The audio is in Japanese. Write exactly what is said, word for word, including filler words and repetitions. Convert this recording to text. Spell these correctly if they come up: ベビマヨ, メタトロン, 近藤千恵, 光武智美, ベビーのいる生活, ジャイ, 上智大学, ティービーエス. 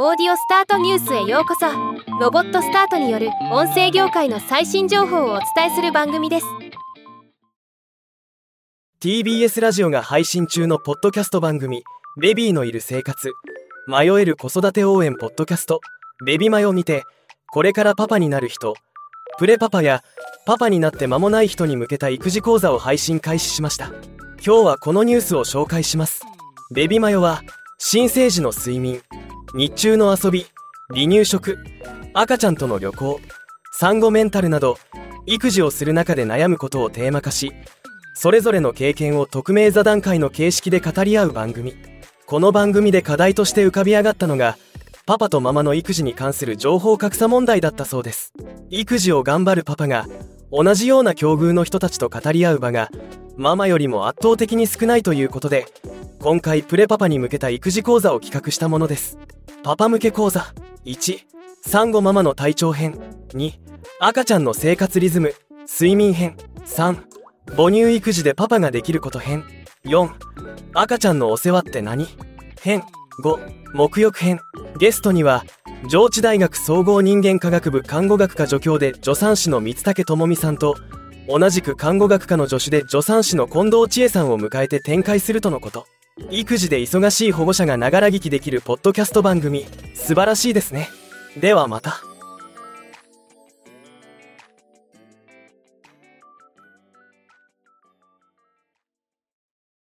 オーディオスタートニュースへようこそ。ロボットスタートによる音声業界の最新情報をお伝えする番組です。 ティービーエス ラジオが配信中のポッドキャスト番組ベビーのいる生活、迷える子育て応援ポッドキャストベビマヨにて、これからパパになる人、プレパパやパパになって間もない人に向けた育児講座を配信開始しました。今日はこのニュースを紹介します。ベビマヨは新生児の睡眠、日中の遊び、離乳食、赤ちゃんとの旅行、産後メンタルなど育児をする中で悩むことをテーマ化し、それぞれの経験を匿名座談会の形式で語り合う番組。この番組で課題として浮かび上がったのがパパとママの育児に関する情報格差問題だったそうです。育児を頑張るパパが同じような境遇の人たちと語り合う場がママよりも圧倒的に少ないということで、今回プレパパに向けた育児講座を企画したものです。パパ向け講座いち、産後ママの体調編、に、赤ちゃんの生活リズム・睡眠編、さん、母乳育児でパパができること編、よん、赤ちゃんのお世話って何編、ご、沐浴編。ゲストには上智大学総合人間科学部看護学科助教で助産師の光武智美さんと、同じく看護学科の助手で助産師の近藤千恵さんを迎えて展開するとのこと。育児で忙しい保護者がながら聞きできるポッドキャスト番組、素晴らしいですね。ではまた。